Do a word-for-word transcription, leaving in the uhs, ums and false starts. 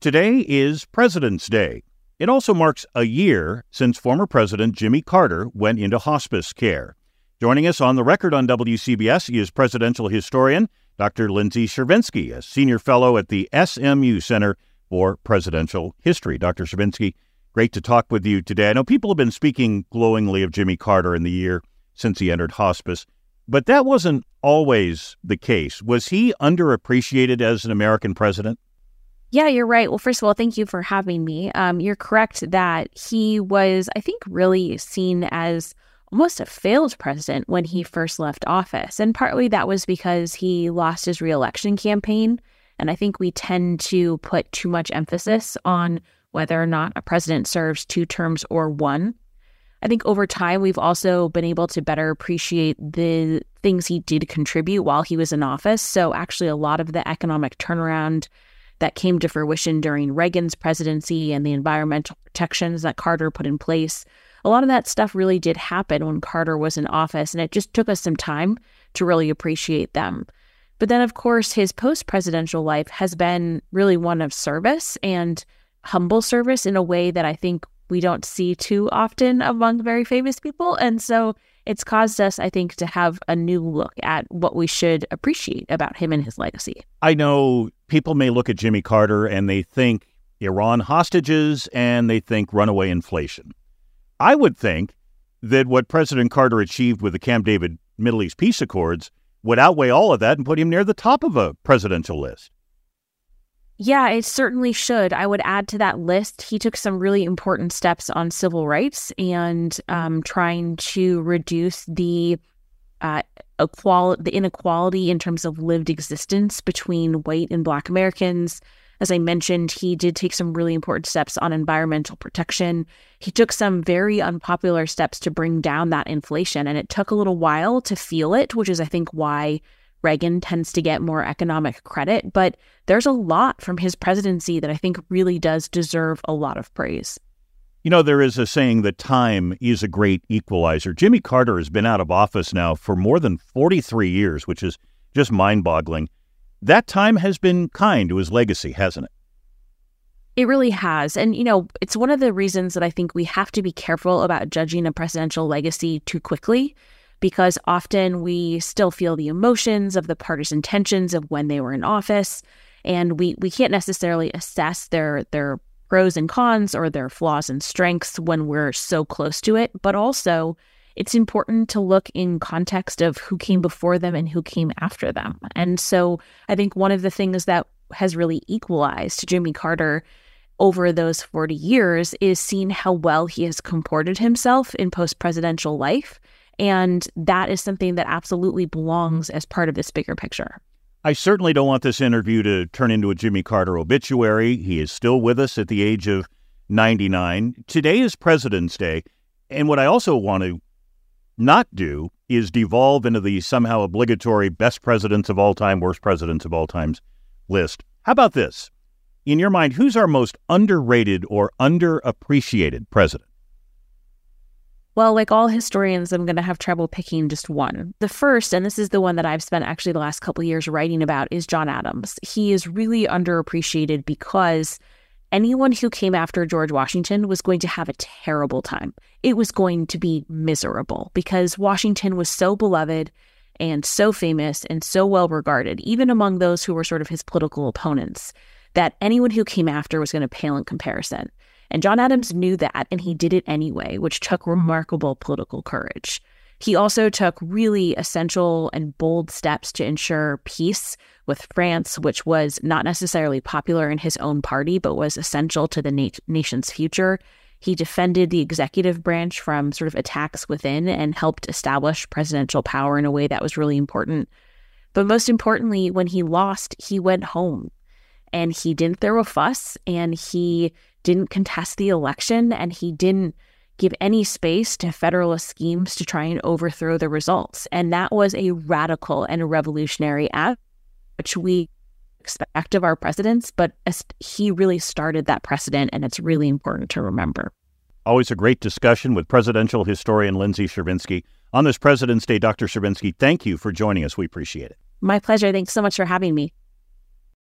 Today is President's Day. It also marks a year since former President Jimmy Carter went into hospice care. Joining us on the record on W C B S is presidential historian Doctor Lindsay Chervinsky, a senior fellow at the S M U Center for Presidential History. Doctor Chervinsky, great to talk with you today. I know people have been speaking glowingly of Jimmy Carter in the year since he entered hospice, but that wasn't always the case. Was he underappreciated as an American president? Yeah, you're right. Well, first of all, thank you for having me. Um, you're correct that he was, I think, really seen as almost a failed president when he first left office. And partly that was because he lost his reelection campaign. And I think we tend to put too much emphasis on whether or not a president serves two terms or one. I think over time, we've also been able to better appreciate the things he did contribute while he was in office. So actually, a lot of the economic turnaround that came to fruition during Reagan's presidency and the environmental protections that Carter put in place, a lot of that stuff really did happen when Carter was in office, and it just took us some time to really appreciate them. But then, of course, his post-presidential life has been really one of service and humble service in a way that I think we don't see too often among very famous people. And so it's caused us, I think, to have a new look at what we should appreciate about him and his legacy. I know people may look at Jimmy Carter and they think Iran hostages and they think runaway inflation. I would think that what President Carter achieved with the Camp David Middle East Peace Accords would outweigh all of that and put him near the top of a presidential list. Yeah, it certainly should. I would add to that list, he took some really important steps on civil rights and um, trying to reduce the, uh, equality, the inequality in terms of lived existence between white and Black Americans. As I mentioned, he did take some really important steps on environmental protection. He took some very unpopular steps to bring down that inflation, and it took a little while to feel it, which is, I think, why Reagan tends to get more economic credit, but there's a lot from his presidency that I think really does deserve a lot of praise. You know, there is a saying that time is a great equalizer. Jimmy Carter has been out of office now for more than forty-three years, which is just mind-boggling. That time has been kind to his legacy, hasn't it? It really has. And, you know, it's one of the reasons that I think we have to be careful about judging a presidential legacy too quickly, because often we still feel the emotions of the partisan tensions of when they were in office, and we, we can't necessarily assess their their pros and cons or their flaws and strengths when we're so close to it. But also, it's important to look in context of who came before them and who came after them. And so I think one of the things that has really equalized Jimmy Carter over those forty years is seeing how well he has comported himself in post-presidential life. And that is something that absolutely belongs as part of this bigger picture. I certainly don't want this interview to turn into a Jimmy Carter obituary. He is still with us at the age of ninety-nine. Today is President's Day. And what I also want to not do is devolve into the somehow obligatory best presidents of all time, worst presidents of all times list. How about this? In your mind, who's our most underrated or underappreciated president? Well, like all historians, I'm going to have trouble picking just one. The first, and this is the one that I've spent actually the last couple of years writing about, is John Adams. He is really underappreciated because anyone who came after George Washington was going to have a terrible time. It was going to be miserable because Washington was so beloved and so famous and so well regarded, even among those who were sort of his political opponents, that anyone who came after was going to pale in comparison. And John Adams knew that, and he did it anyway, which took remarkable political courage. He also took really essential and bold steps to ensure peace with France, which was not necessarily popular in his own party, but was essential to the na- nation's future. He defended the executive branch from sort of attacks within and helped establish presidential power in a way that was really important. But most importantly, when he lost, he went home. And he didn't throw a fuss, and he didn't contest the election, and he didn't give any space to Federalist schemes to try and overthrow the results. And that was a radical and revolutionary act, which we expect of our presidents, but he really started that precedent, and it's really important to remember. Always a great discussion with presidential historian Lindsay Chervinsky. On this President's Day, Doctor Chervinsky, thank you for joining us. We appreciate it. My pleasure. Thanks so much for having me.